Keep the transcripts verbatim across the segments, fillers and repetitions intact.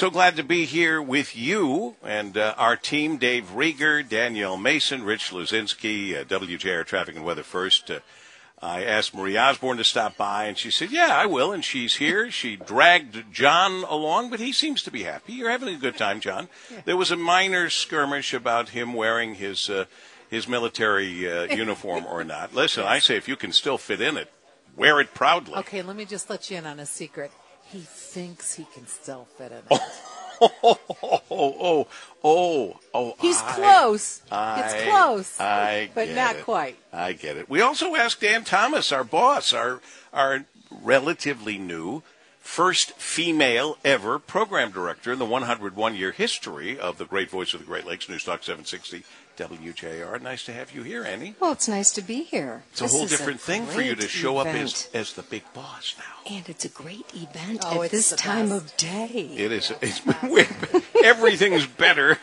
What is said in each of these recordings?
So glad to be here with you and uh, our team, Dave Rieger, Danielle Mason, Rich Luzinski, uh, W J R Traffic and Weather First. Uh, I asked Marie Osborne to stop by, and she said, yeah, I will, and she's here. She dragged John along, but he seems to be happy. You're having a good time, John. Yeah. There was a minor skirmish about him wearing his uh, his military uh, uniform or not. Listen, yes. I say if you can still fit in it, wear it proudly. Okay, let me just let you in on a secret. He thinks he can still fit in it. Oh, oh, oh, oh, oh, oh. He's I, close. I, it's close. I but get not it. quite. I get it. We also asked Dan Thomas, our boss, our our relatively new, first female ever program director in the one hundred one year history of the Great Voice of the Great Lakes, Newstalk seven sixty W J R. Nice to have you here, Annie. Well, it's nice to be here. It's this a whole different a thing for you to show event. up as, as the big boss now. And it's a great event oh, at this time best. of day. It is. It's, everything's better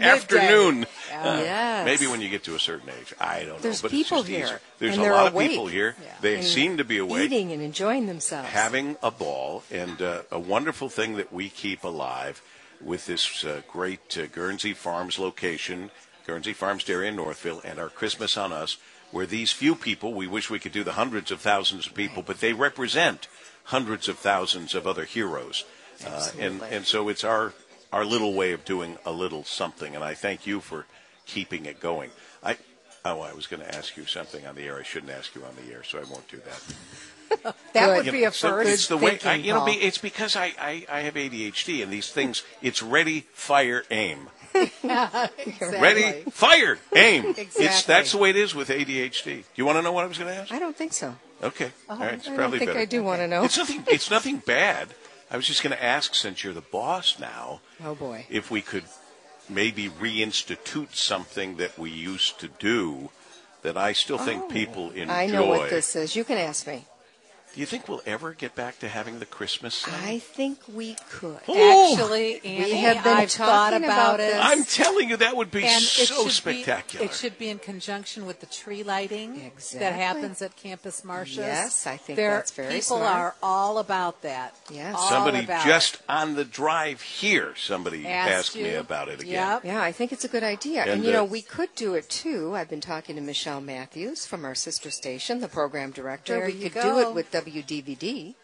afternoon. Yeah. Uh, yes. Maybe when you get to a certain age. I don't There's know. But people it's just here. There's a lot awake. of people here. Yeah. They and seem to be awake. Eating and enjoying themselves. Having a ball. And uh, a wonderful thing that we keep alive with this uh, great uh, Guernsey Farms location, Guernsey Farms Dairy in Northville, and our Christmas on Us, where these few people, we wish we could do the hundreds of thousands of people, but they represent hundreds of thousands of other heroes. Uh, and, and so it's our, our little way of doing a little something, and I thank you for keeping it going. I Oh, I was going to ask you something on the air. I shouldn't ask you on the air, so I won't do that. that would you be know, a first. So it's the way, I, you know, it's because I, I, I have A D H D, and these things, it's ready, fire, aim. Yeah, exactly. Ready, fire, aim. Exactly. It's, that's the way it is with A D H D. Do you want to know what I was going to ask? I don't think so. Okay. Oh, all right. It's I probably don't think better. I do okay. want to know. It's nothing. It's nothing bad. I was just going to ask, since you're the boss now. Oh boy. If we could maybe reinstitute something that we used to do, that I still think oh, people enjoy. I know what this is. You can ask me. Do you think we'll ever get back to having the Christmas song? I think we could. Oh, actually, Annie, we have been I've thought about it. I'm telling you, that would be and so it spectacular. Be, it should be in conjunction with the tree lighting exactly. that happens at Campus Martius. Yes, I think there, that's very people smart. People are all about that. Yes. All somebody about just it. on the drive here, somebody asked, asked me about it again. Yep. Yeah, I think it's a good idea. And, and you uh, know, we could do it, too. I've been talking to Michelle Matthews from our sister station, the program director. There we you could go. do it with the W D V D,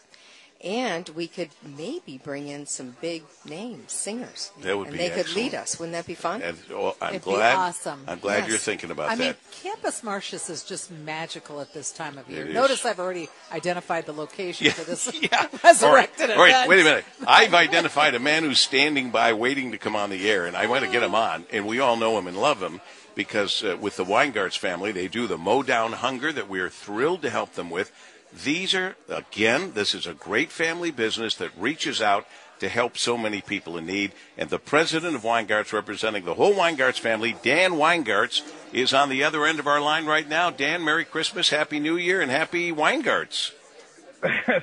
and we could maybe bring in some big name singers. That would and be they excellent. could lead us. Wouldn't that be fun? And, oh, I'm It'd glad, be awesome. I'm glad yes. you're thinking about I that. I mean, Campus Martius is just magical at this time of year. It Notice is. I've already identified the location yeah. for this yeah. resurrected event. All right, all right. wait a minute. I've identified a man who's standing by waiting to come on the air, and I want to get him on, and we all know him and love him. Because uh, with the Weingartz family, they do the Mow Down Hunger that we are thrilled to help them with. These are, again, this is a great family business that reaches out to help so many people in need. And the president of Weingartz, representing the whole Weingartz family, Dan Weingartz, is on the other end of our line right now. Dan, Merry Christmas, Happy New Year, and Happy Weingartz.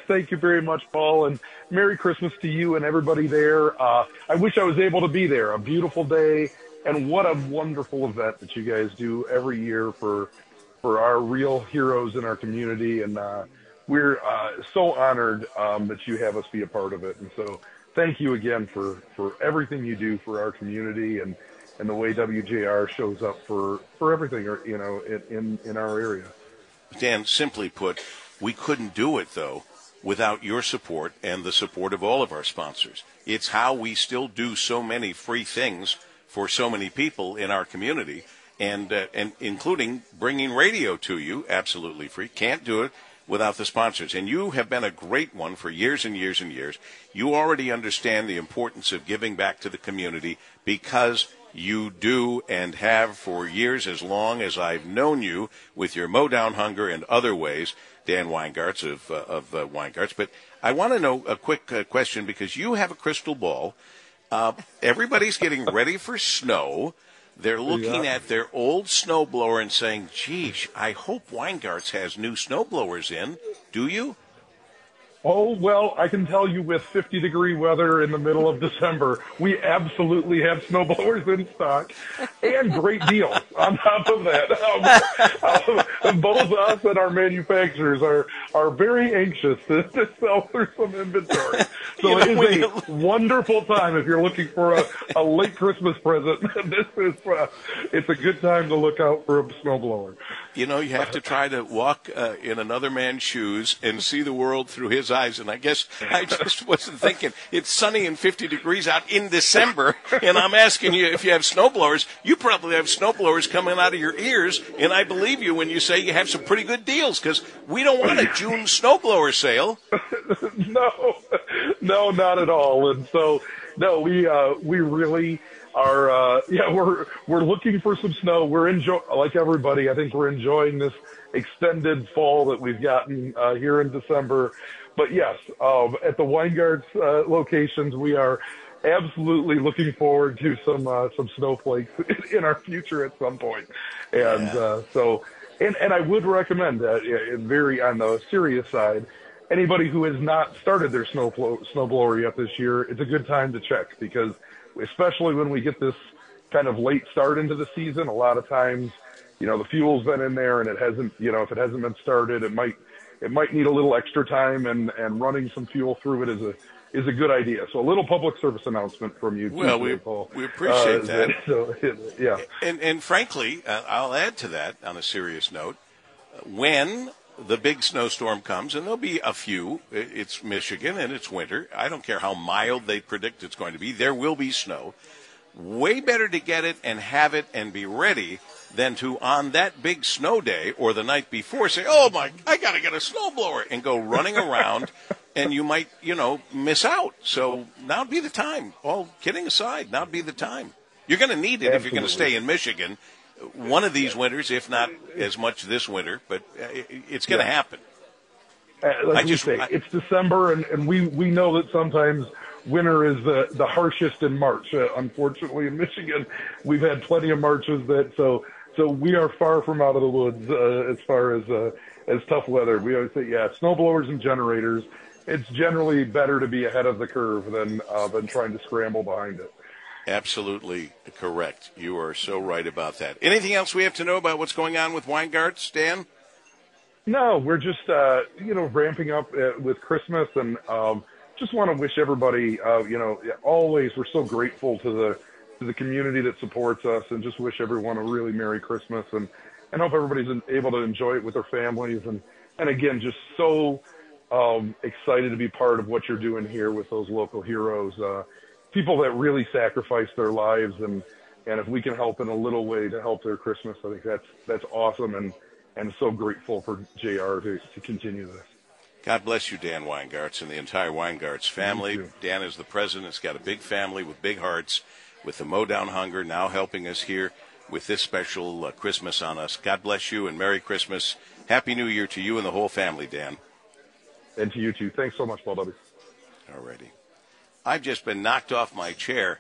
Thank you very much, Paul, and Merry Christmas to you and everybody there. Uh, I wish I was able to be there. A beautiful day, and what a wonderful event that you guys do every year for for our real heroes in our community, and uh, we're uh, so honored um, that you have us be a part of it. And so thank you again for, for everything you do for our community, and, and the way W J R shows up for, for everything, you know, in, in our area. Dan, simply put, we couldn't do it, though, without your support and the support of all of our sponsors. It's how we still do so many free things for so many people in our community, and uh, and including bringing radio to you absolutely free. Can't do it without the sponsors. And you have been a great one for years and years and years. You already understand the importance of giving back to the community, because you do and have for years, as long as I've known you, with your Mow Down Hunger and other ways, Dan Weingartz of, uh, of uh, Weingartz. But I want to know a quick uh, question, because you have a crystal ball. Uh, everybody's getting ready for snow. They're looking yeah. at their old snowblower and saying, geez, I hope Weingartz has new snowblowers in. Do you? Oh, well, I can tell you, with fifty degree weather in the middle of December, we absolutely have snowblowers in stock, and great deals on top of that. Um, both us and our manufacturers are, are very anxious to, to sell through some inventory. So it is a wonderful time if you're looking for a, a late Christmas present. This is uh, it's a good time to look out for a snowblower. You know, you have to try to walk uh, in another man's shoes and see the world through his eyes. And I guess I just wasn't thinking. It's sunny and fifty degrees out in December, and I'm asking you if you have snowblowers. You probably have snowblowers coming out of your ears, and I believe you when you say you have some pretty good deals, because we don't want a June snowblower sale. No, no, not at all. And so, no, we uh, we really are. Uh, yeah, we're we're looking for some snow. We're enjoy like everybody. I think we're enjoying this extended fall that we've gotten uh, here in December. But yes, um, at the Weingartz uh, locations, we are absolutely looking forward to some uh, some snowflakes in our future at some point. And yeah. uh, so, and and I would recommend that. Uh, very on the serious side. Anybody who has not started their snow blow, snow blower yet this year, it's a good time to check, because especially when we get this kind of late start into the season, a lot of times, you know, the fuel's been in there and it hasn't, you know, if it hasn't been started, it might, it might need a little extra time, and, and running some fuel through it is a, is a good idea. So a little public service announcement from you. Well, we, we appreciate uh, that. So, yeah. And, and frankly, uh, I'll add to that on a serious note, when the big snowstorm comes, and there'll be a few. It's Michigan, and it's winter. I don't care how mild they predict it's going to be. There will be snow. Way better to get it and have it and be ready than to, on that big snow day or the night before, say, oh, my, I got to get a snowblower, and go running around, and you might, you know, miss out. So now would be the time. All kidding aside, now would be the time. You're going to need it. Absolutely. If you're going to stay in Michigan one of these winters, if not as much this winter, but it's going to yeah. happen. Uh, like I just say, I, it's December, and, and we, we know that sometimes winter is the, the harshest in March. Uh, unfortunately, in Michigan, we've had plenty of Marches that so so we are far from out of the woods uh, as far as uh, as tough weather. We always say, yeah, snowblowers and generators. It's generally better to be ahead of the curve than uh, than trying to scramble behind it. Absolutely correct. You are so right about that. Anything else we have to know about what's going on with Weingartz, Dan? No, we're just, uh, you know, ramping up uh, with Christmas, and um, just want to wish everybody, uh, you know, always we're so grateful to the to the community that supports us, and just wish everyone a really Merry Christmas, and, and hope everybody's able to enjoy it with their families. And, and again, just so um, excited to be part of what you're doing here with those local heroes. Uh people that really sacrifice their lives, and, and if we can help in a little way to help their Christmas, I think that's that's awesome, and, and so grateful for J R to, to continue this. God bless you, Dan Weingartz, and the entire Weingartz family. Dan is the president. He's got a big family with big hearts, with the Mow Down Hunger, now helping us here with this special uh, Christmas on us. God bless you, and Merry Christmas. Happy New Year to you and the whole family, Dan. And to you, too. Thanks so much, Paul W. All righty. I've just been knocked off my chair.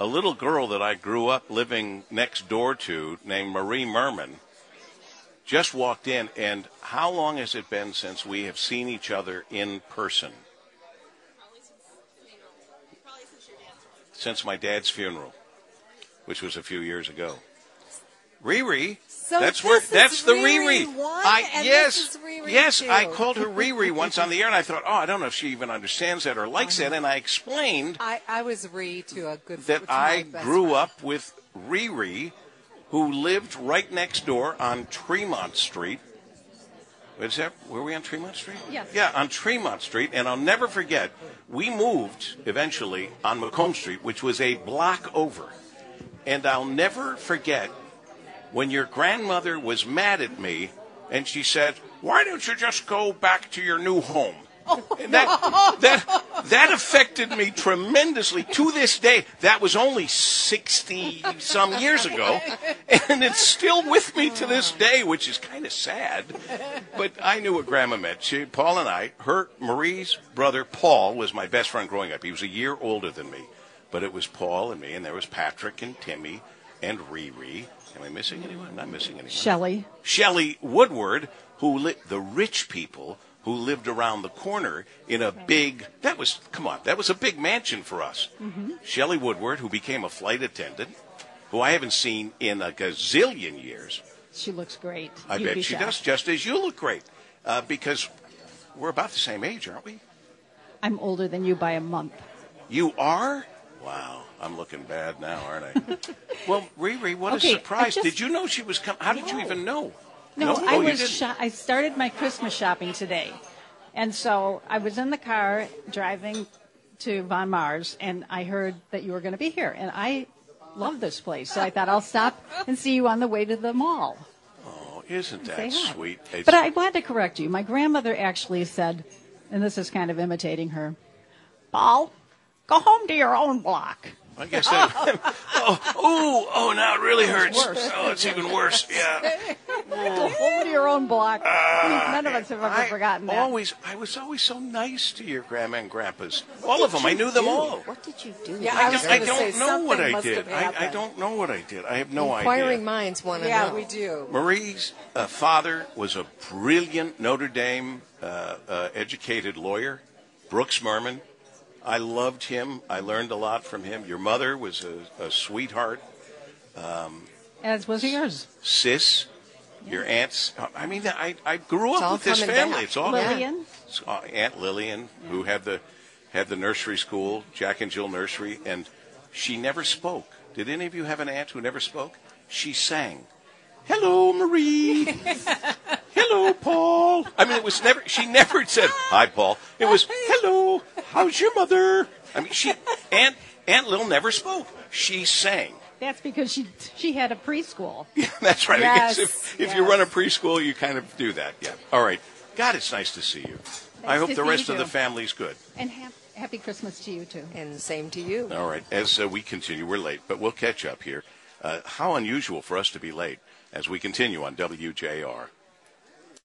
A little girl that I grew up living next door to, named Marie Merman, just walked in. And how long has it been since we have seen each other in person? Probably since, you know, probably since your dad's funeral. Since my dad's funeral, which was a few years ago. Riri, so that's where that's the Riri. Riri one, I and yes, this is Riri yes, two. I called her Riri once on the air, and I thought, oh, I don't know if she even understands that or likes I that. And I explained, I, I was Riri to a good that I grew friend. up with Riri, who lived right next door on Tremont Street. Is that were we on Tremont Street? Yes. Yeah, on Tremont Street, and I'll never forget. We moved eventually on Macomb Street, which was a block over, and I'll never forget. When your grandmother was mad at me, and she said, "Why don't you just go back to your new home?" Oh, and that, no. that that affected me tremendously to this day. That was only sixty some years ago, and it's still with me to this day, which is kind of sad. But I knew what Grandma meant. She, Paul and I, her Marie's brother Paul was my best friend growing up. He was a year older than me, but it was Paul and me, and there was Patrick and Timmy and Riri. Am I missing anyone? I'm not missing anyone. Shelley. Shelley Woodward, who li- the rich people who lived around the corner in a big, that was, come on, that was a big mansion for us. Mm-hmm. Shelley Woodward, who became a flight attendant, who I haven't seen in a gazillion years. She looks great. I You'd bet she sad. does, just as you look great, uh, because we're about the same age, aren't we? I'm older than you by a month. You are? Wow. I'm looking bad now, aren't I? Well, Riri, what okay, a surprise. Just, did you know she was coming? How did no. you even know? No, no? I oh, was. Sho- I started my Christmas shopping today. And so I was in the car driving to Von Mars, and I heard that you were going to be here. And I love this place, so I thought I'll stop and see you on the way to the mall. Oh, isn't that sweet? It's but I wanted to correct you. My grandmother actually said, and this is kind of imitating her, Paul, go home to your own block. I guess that. Oh, oh, oh, now it really hurts. It's oh, it's even worse. Yeah. Go home to your own block. Uh, None of us have ever I forgotten that. Always, I was always so nice to your grandma and grandpas. What all of them. I knew do? them all. What did you do? Yeah, I, I, was I don't know what I did. I, I don't know what I did. I have no Inquiring idea. Inquiring minds want to yeah, know. Yeah, we do. Marie's uh, father was a brilliant Notre Dame uh, uh, educated lawyer, Brooks Merman. I loved him. I learned a lot from him. Your mother was a, a sweetheart. Um, As was yours. Sis, yeah. your aunts. I mean, I, I grew it's up with this family. Back. It's all Lillian. It's Aunt Lillian, yeah. who had the had the nursery school, Jack and Jill Nursery, and she never spoke. Did any of you have an aunt who never spoke? She sang. Hello, Marie. Hello, Paul. I mean, it was never. She never said hi, Paul. It was hello. How's your mother? I mean, she Aunt Aunt Lil never spoke. She sang. That's because she she had a preschool. Yeah, that's right. Yes, I guess if, if yes. you run a preschool, you kind of do that. Yeah. All right. God, it's nice to see you. Nice I hope the rest of the family's good. And ha- happy Christmas to you too. And same to you. All right. As uh, we continue, we're late, but we'll catch up here. Uh, how unusual for us to be late as we continue on W J R.